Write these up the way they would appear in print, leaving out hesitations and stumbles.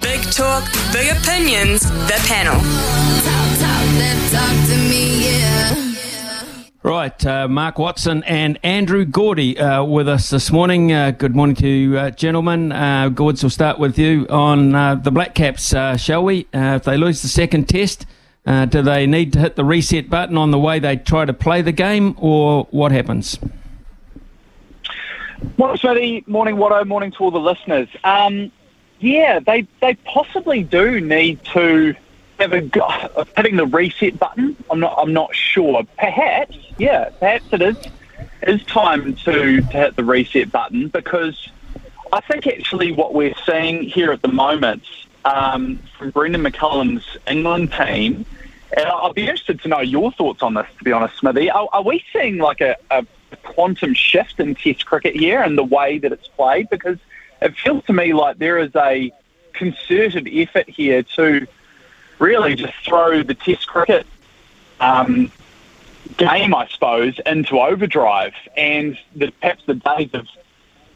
Big talk, big opinions, the panel. Talk, talk, then talk to me, yeah. Right, Mark Watson and Andrew Gordy with us this morning. Good morning to you, gentlemen. Gords, we'll start with you on the Black Caps, shall we? If they lose the second test, do they need to hit the reset button on the way they try to play the game, or what happens? Morning, Smitty. Morning, Watto. Morning to all the listeners. Yeah, they possibly do need to have a go at hitting the reset button. I'm not sure. Perhaps it is time to hit the reset button, because I think actually what we're seeing here at the moment from Brendan McCullum's England team, and I'll be interested to know your thoughts on this, to be honest, Smithy. Are we seeing like a quantum shift in Test cricket here and the way that it's played? Because it feels to me like there is a concerted effort here to really just throw the Test cricket game, I suppose, into overdrive, and perhaps the days of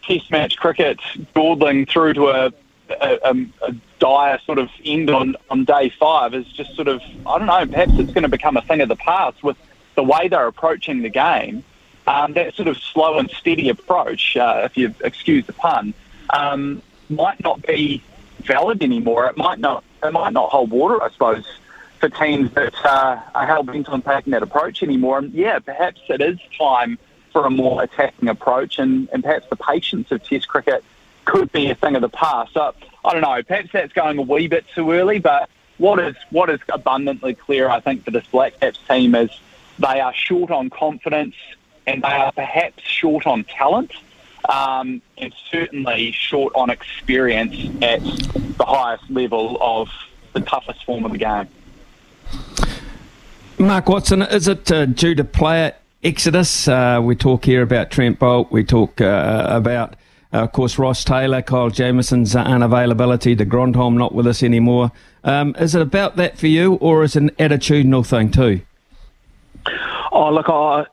Test match cricket dawdling through to a dire sort of end on day five is just sort of, I don't know, perhaps it's going to become a thing of the past with the way they're approaching the game. That sort of slow and steady approach, if you excuse the pun, might not be valid anymore. It might not hold water, I suppose, for teams that are hell-bent on taking that approach anymore. And yeah, perhaps it is time for a more attacking approach, and perhaps the patience of Test cricket could be a thing of the past. So, I don't know, perhaps that's going a wee bit too early, but what is abundantly clear, I think, for this Black Caps team is they are short on confidence and they are perhaps short on talent. And certainly short on experience at the highest level of the toughest form of the game. Mark Watson, is it due to player exodus? We talk here about Trent Bolt, we talk about, of course, Ross Taylor, Kyle Jamieson's unavailability, De Grandholm not with us anymore. Is it about that for you, or is it an attitudinal thing too? Oh, look, I'll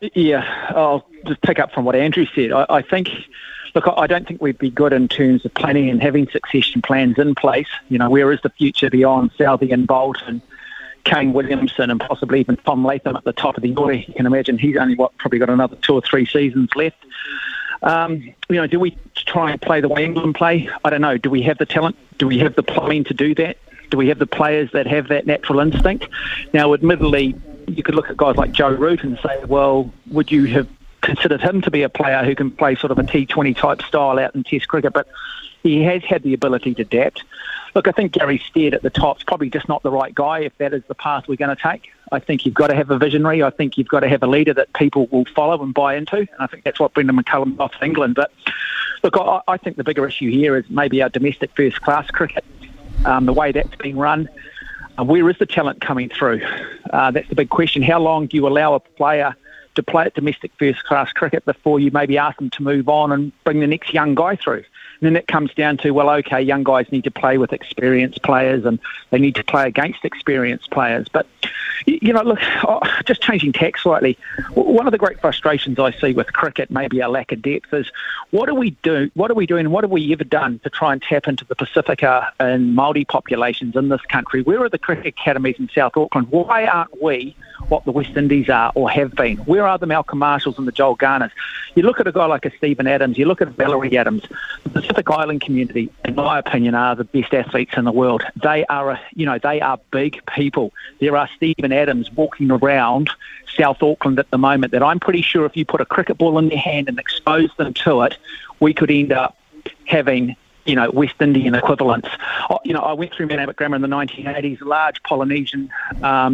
just pick up from what Andrew said. I think, look, I don't think we'd be good in terms of planning and having succession plans in place. You know, where is the future beyond Southey and Bolt and Kane Williamson and possibly even Tom Latham at the top of the order? You can imagine he's only, probably got another 2 or 3 seasons left. You know, do we try and play the way England play? I don't know. Do we have the talent? Do we have the plumbing to do that? Do we have the players that have that natural instinct? Now, admittedly, you could look at guys like Joe Root and say, well, would you have considered him to be a player who can play sort of a T20 type style out in Test cricket? But he has had the ability to adapt. Look, I think Gary Stead at the top is probably just not the right guy if that is the path we're going to take. I think you've got to have a visionary. I think you've got to have a leader that people will follow and buy into. And I think that's what Brendan McCullum offers England. But look, I think the bigger issue here is maybe our domestic first class cricket, the way that's being run. Where is the talent coming through? That's the big question. How long do you allow a player to play at domestic first-class cricket before you maybe ask them to move on and bring the next young guy through? And then it comes down to, well, okay, young guys need to play with experienced players and they need to play against experienced players. But, you know, look, just changing tack slightly, one of the great frustrations I see with cricket, maybe our lack of depth, is what are we doing, what have we ever done to try and tap into the Pasifika and Māori populations in this country? Where are the cricket academies in South Auckland? Why aren't we what the West Indies are or have been? Where are the Malcolm Marshalls and the Joel Garners? You look at a guy like a Stephen Adams, you look at Valerie Adams, the Pacific Island community, in my opinion, are the best athletes in the world. They are big people. There are Stephen Adams walking around South Auckland at the moment that I'm pretty sure if you put a cricket ball in their hand and expose them to it, we could end up having, you know, West Indian equivalents. You know, I went through Manumea Grammar in the 1980s, a large Polynesian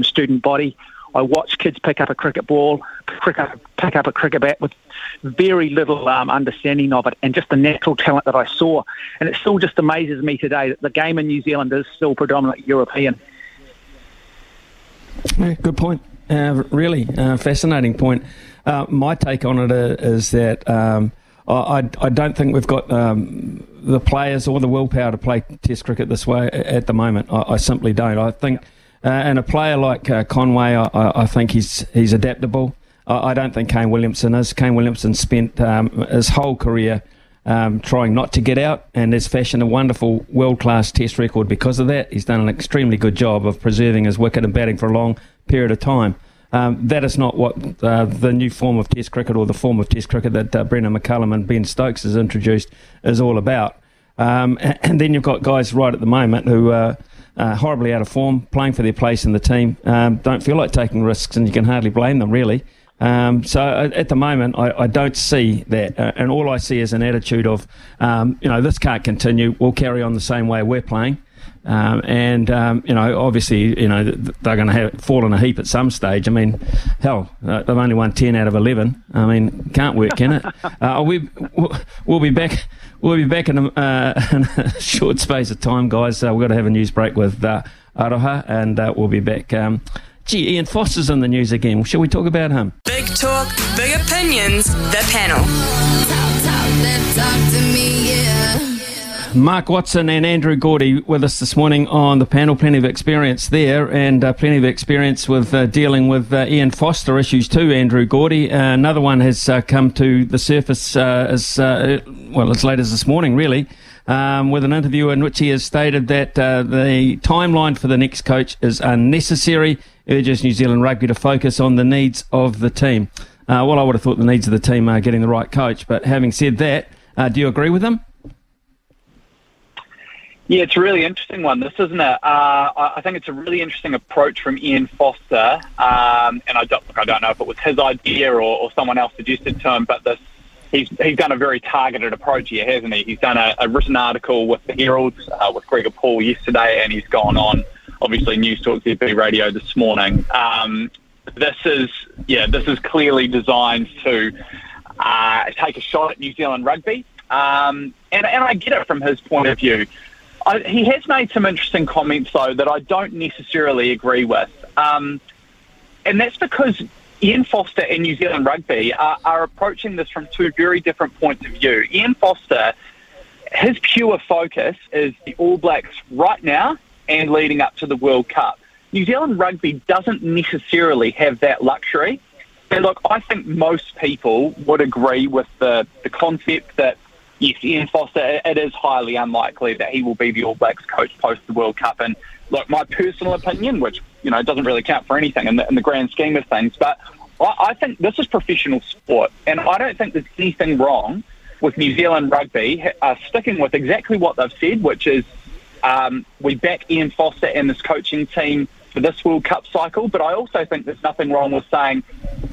student body. I watched kids pick up a cricket ball, pick up a cricket bat with very little understanding of it, and just the natural talent that I saw. And it still just amazes me today that the game in New Zealand is still predominantly European. Yeah, good point. Really fascinating point. My take on it is that I don't think we've got the players or the willpower to play Test cricket this way at the moment. I simply don't. I think, and a player like Conway, I think he's adaptable. I don't think Kane Williamson is. Kane Williamson spent his whole career trying not to get out, and has fashioned a wonderful world-class Test record because of that. He's done an extremely good job of preserving his wicket and batting for a long period of time. That is not what the new form of Test cricket, or the form of Test cricket that Brendan McCullum and Ben Stokes has introduced, is all about. And then you've got guys right at the moment who are horribly out of form, playing for their place in the team, don't feel like taking risks, and you can hardly blame them, really. So at the moment, I don't see that, and all I see is an attitude of, this can't continue. We'll carry on the same way we're playing, obviously, they're going to fall in a heap at some stage. I mean, hell, they've only won 10 out of 11. I mean, can't work, can it? We'll be back. We'll be back in a short space of time, guys. We've got to have a news break with Aroha, and we'll be back. Gee, Ian Foster's in the news again. Shall we talk about him? Big talk, big opinions, the panel. Talk to me, yeah. Mark Watson and Andrew Gordy with us this morning on the panel. Plenty of experience there, and plenty of experience with dealing with Ian Foster issues too, Andrew Gordy. Another one has come to the surface as late as this morning, really. With an interview in which he has stated that the timeline for the next coach is unnecessary, urges New Zealand rugby to focus on the needs of the team. Well, I would have thought the needs of the team are getting the right coach, but having said that, do you agree with him? Yeah, it's a really interesting one, this, isn't it? I think it's a really interesting approach from Ian Foster, and I don't know if it was his idea or someone else suggested to him, but this, He's done a very targeted approach here, hasn't he? He's done a written article with the Herald, with Gregor Paul yesterday, and he's gone on, obviously, News Talk ZB radio this morning. This is clearly designed to take a shot at New Zealand rugby, and I get it from his point of view. He has made some interesting comments, though, that I don't necessarily agree with, and that's because Ian Foster and New Zealand Rugby are approaching this from two very different points of view. Ian Foster, his pure focus is the All Blacks right now and leading up to the World Cup. New Zealand Rugby doesn't necessarily have that luxury. And look, I think most people would agree with the concept that, yes, Ian Foster, it is highly unlikely that he will be the All Blacks coach post the World Cup. And look, my personal opinion, which doesn't really count for anything in the grand scheme of things, but I think this is professional sport, and I don't think there's anything wrong with New Zealand Rugby sticking with exactly what they've said, which is we back Ian Foster and this coaching team for this World Cup cycle, but I also think there's nothing wrong with saying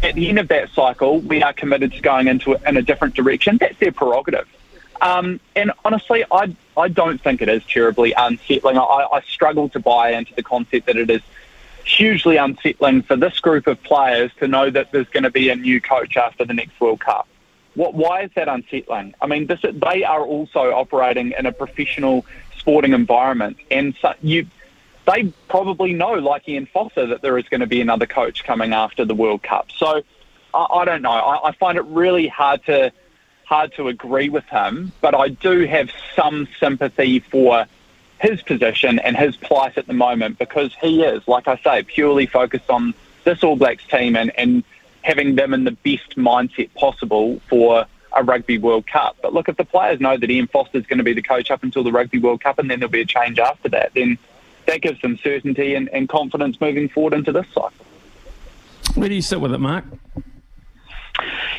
at the end of that cycle we are committed to going in a different direction. That's their prerogative. And honestly, I don't think it is terribly unsettling. I struggle to buy into the concept that it is hugely unsettling for this group of players to know that there's going to be a new coach after the next World Cup. Why is that unsettling? I mean, they are also operating in a professional sporting environment, and so they probably know, like Ian Foster, that there is going to be another coach coming after the World Cup. So I don't know. I find it really hard to agree with him, but I do have some sympathy for his position and his plight at the moment, because he is, like I say, purely focused on this All Blacks team and having them in the best mindset possible for a Rugby World Cup. But look, if the players know that Ian Foster is going to be the coach up until the Rugby World Cup, and then there'll be a change after that, then that gives them certainty and confidence moving forward into this cycle. Where do you sit with it, Mark?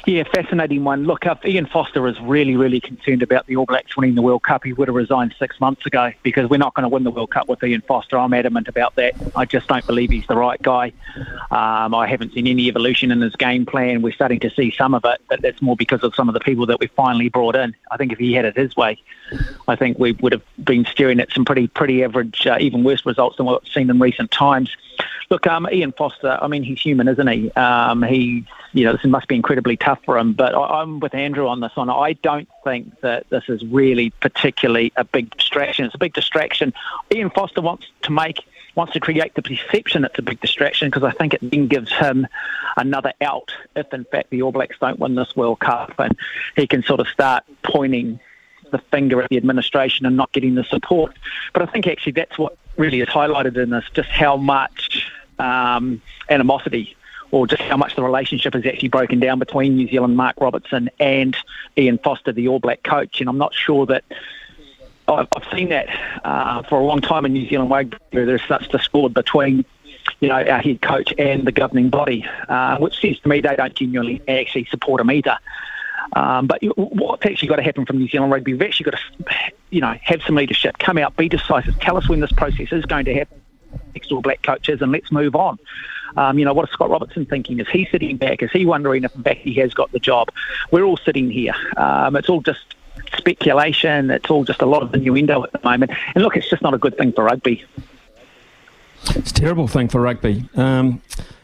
Yeah, fascinating one. Look, if Ian Foster is really, really concerned about the All Blacks winning the World Cup, he would have resigned 6 months ago, because we're not going to win the World Cup with Ian Foster. I'm adamant about that. I just don't believe he's the right guy. I haven't seen any evolution in his game plan. We're starting to see some of it, but that's more because of some of the people that we finally brought in. I think if he had it his way, I think we would have been staring at some pretty average, even worse results than what we've seen in recent times. Look, Ian Foster, I mean, he's human, isn't he? He, this must be incredibly tough tough for him. But I'm with Andrew on this one. I don't think that this is really particularly a big distraction. It's a big distraction. Ian Foster wants to create the perception it's a big distraction, because I think it then gives him another out if, in fact, the All Blacks don't win this World Cup, and he can sort of start pointing the finger at the administration and not getting the support. But I think actually that's what really is highlighted in this, just how much animosity or just how much the relationship has actually broken down between New Zealand Mark Robinson and Ian Foster, the All Black coach. And I'm not sure that I've seen that for a long time in New Zealand rugby, where there's such discord between, you know, our head coach and the governing body, which says to me they don't genuinely actually support him either. But what's actually got to happen from New Zealand rugby, we've actually got to, you know, have some leadership, come out, be decisive, tell us when this process is going to happen, next All Black coaches, and let's move on. You know, what is Scott Robertson thinking? Is he sitting back? Is he wondering if in fact he has got the job? We're all sitting here. It's all just speculation. It's all just a lot of innuendo at the moment. And look, it's just not a good thing for rugby. It's a terrible thing for rugby.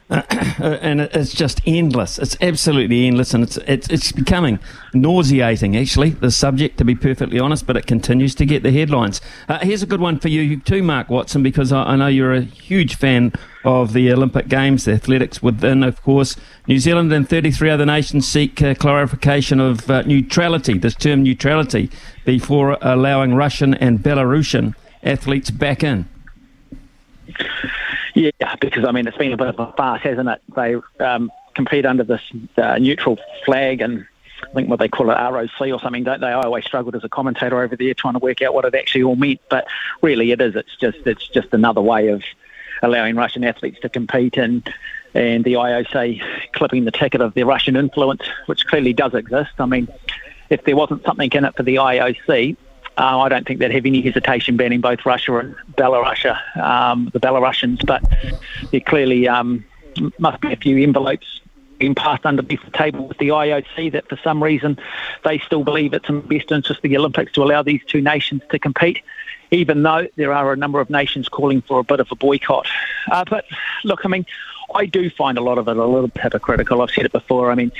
And it's just endless. It's absolutely endless, and it's becoming nauseating, actually, the subject, to be perfectly honest, but it continues to get the headlines. Here's a good one for you too, Mark Watson, because I know you're a huge fan of the Olympic Games, the athletics within, of course. New Zealand and 33 other nations seek clarification of neutrality, this term neutrality, before allowing Russian and Belarusian athletes back in. Yeah, because, I mean, it's been a bit of a farce, hasn't it? They compete under this neutral flag, and I think what they call it, ROC or something, don't they? I always struggled as a commentator over there trying to work out what it actually all meant, but really it is. It's just another way of allowing Russian athletes to compete, and the IOC clipping the ticket of the Russian influence, which clearly does exist. I mean, if there wasn't something in it for the IOC... I don't think they'd have any hesitation banning both Russia and Belarus, the Belarusians, but there clearly must be a few envelopes being passed underneath the table with the IOC that for some reason they still believe it's in the best interest of the Olympics to allow these two nations to compete, even though there are a number of nations calling for a bit of a boycott. But look, I mean, I do find a lot of it a little bit hypocritical. I've said it before. I mean,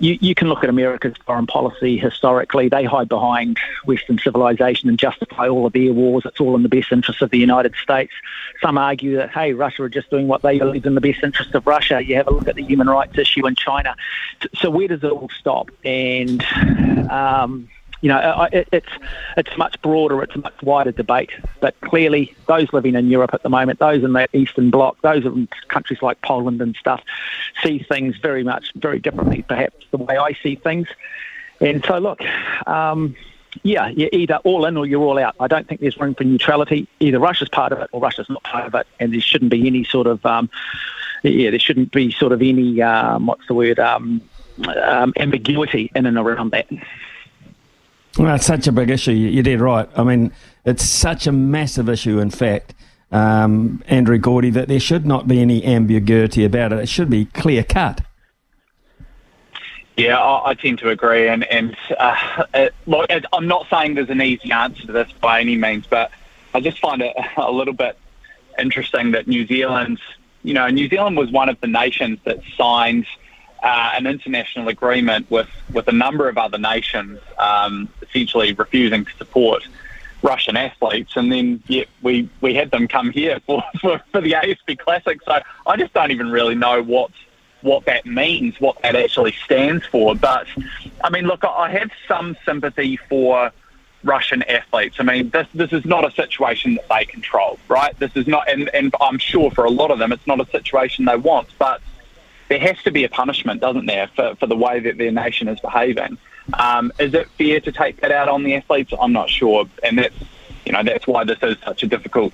You can look at America's foreign policy historically. They hide behind Western civilization and justify all of their wars. It's all in the best interest of the United States. Some argue that, hey, Russia are just doing what they believe in the best interest of Russia. You have a look at the human rights issue in China. So where does it all stop? And, you know, it's much broader. It's a much wider debate. But clearly, those living in Europe at the moment, those in that Eastern Bloc, those in countries like Poland and stuff, see things very much, very differently, perhaps, the way I see things. And so, look, you're either all in or you're all out. I don't think there's room for neutrality. Either Russia's part of it or Russia's not part of it. And there shouldn't be any sort of, ambiguity in and around that. Well, it's such a big issue. You're dead right. I mean, it's such a massive issue, in fact, Andrew Gordy, that there should not be any ambiguity about it. It should be clear-cut. Yeah, I tend to agree. And look, I'm not saying there's an easy answer to this by any means, but I just find it a little bit interesting that New Zealand was one of the nations that signed an international agreement with a number of other nations, essentially refusing to support Russian athletes, and then we had them come here for the ASB Classic. So I just don't even really know what that means, what that actually stands for. But I mean, look, I have some sympathy for Russian athletes. I mean, this is not a situation that they control, right? This is not, and I'm sure for a lot of them, it's not a situation they want, but there has to be a punishment, doesn't there, for the way that their nation is behaving. Is it fair to take that out on the athletes? I'm not sure, and that's why this is such a difficult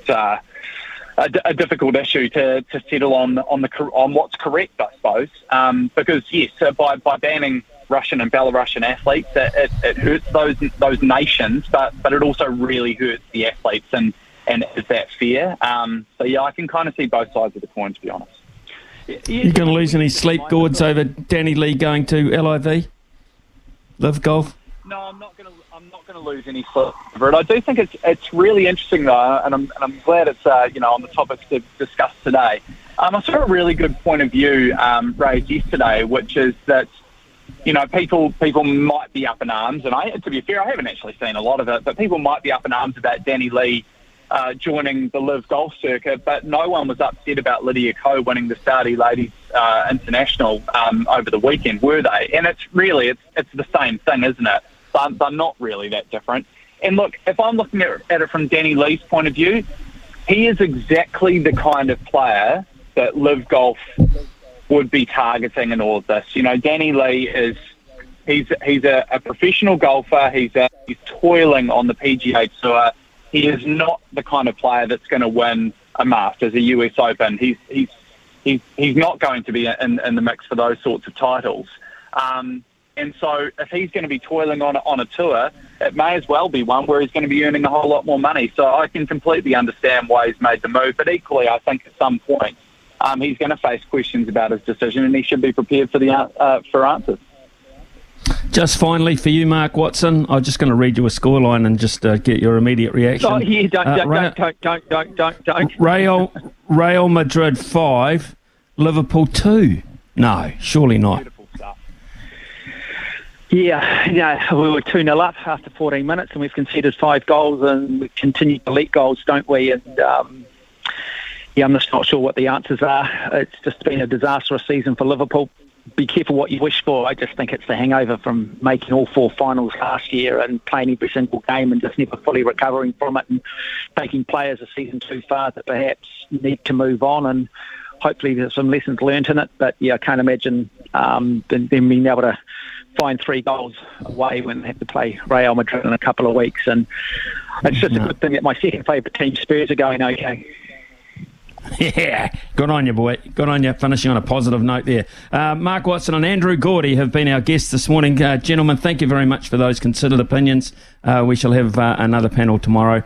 difficult issue to settle on what's correct, I suppose. Because yes, by banning Russian and Belarusian athletes, it hurts those nations, but it also really hurts the athletes. And is that fair? So yeah, I can kind of see both sides of the coin, to be honest. You're going to lose any sleep, Gordon, over Danny Lee going to LIV Golf? No, I'm not going to lose any sleep over it. I do think it's really interesting though, and I'm glad it's on the topics to discuss today. I saw a really good point of view raised yesterday, which is that you know, people might be up in arms, and to be fair, I haven't actually seen a lot of it, but people might be up in arms about Danny Lee joining the LIV Golf circuit, but no one was upset about Lydia Ko winning the Saudi Ladies International over the weekend, were they? And it's the same thing, isn't it? They're not really that different. And look, if I'm looking at it from Danny Lee's point of view, he is exactly the kind of player that LIV Golf would be targeting in all of this. You know, Danny Lee he's a professional golfer. He's toiling on the PGA Tour. He is not the kind of player that's going to win a Masters, a US Open. He's not going to be in the mix for those sorts of titles. And so if he's going to be toiling on a tour, it may as well be one where he's going to be earning a whole lot more money. So I can completely understand why he's made the move. But equally, I think at some point, he's going to face questions about his decision, and he should be prepared for answers. Just finally for you, Mark Watson, I'm just going to read you a scoreline and just get your immediate reaction. Oh, yeah, don't. Real Madrid 5, Liverpool 2. No, surely not. Beautiful stuff. Yeah, we were 2-0 up after 14 minutes, and we've conceded 5 goals, and we continue to let goals, don't we? And yeah, I'm just not sure what the answers are. It's just been a disastrous season for Liverpool. Be careful what you wish for. I just think it's the hangover from making all 4 finals last year and playing every single game and just never fully recovering from it, and taking players a season too far that perhaps need to move on, and hopefully there's some lessons learnt in it. But yeah, I can't imagine them being able to find 3 goals away when they have to play Real Madrid in a couple of weeks. And it's just a good thing that my second favourite team, Spurs, are going okay. Yeah, good on you, boy. Good on you, finishing on a positive note there. Mark Watson and Andrew Gordy have been our guests this morning. Gentlemen, thank you very much for those considered opinions. We shall have another panel tomorrow.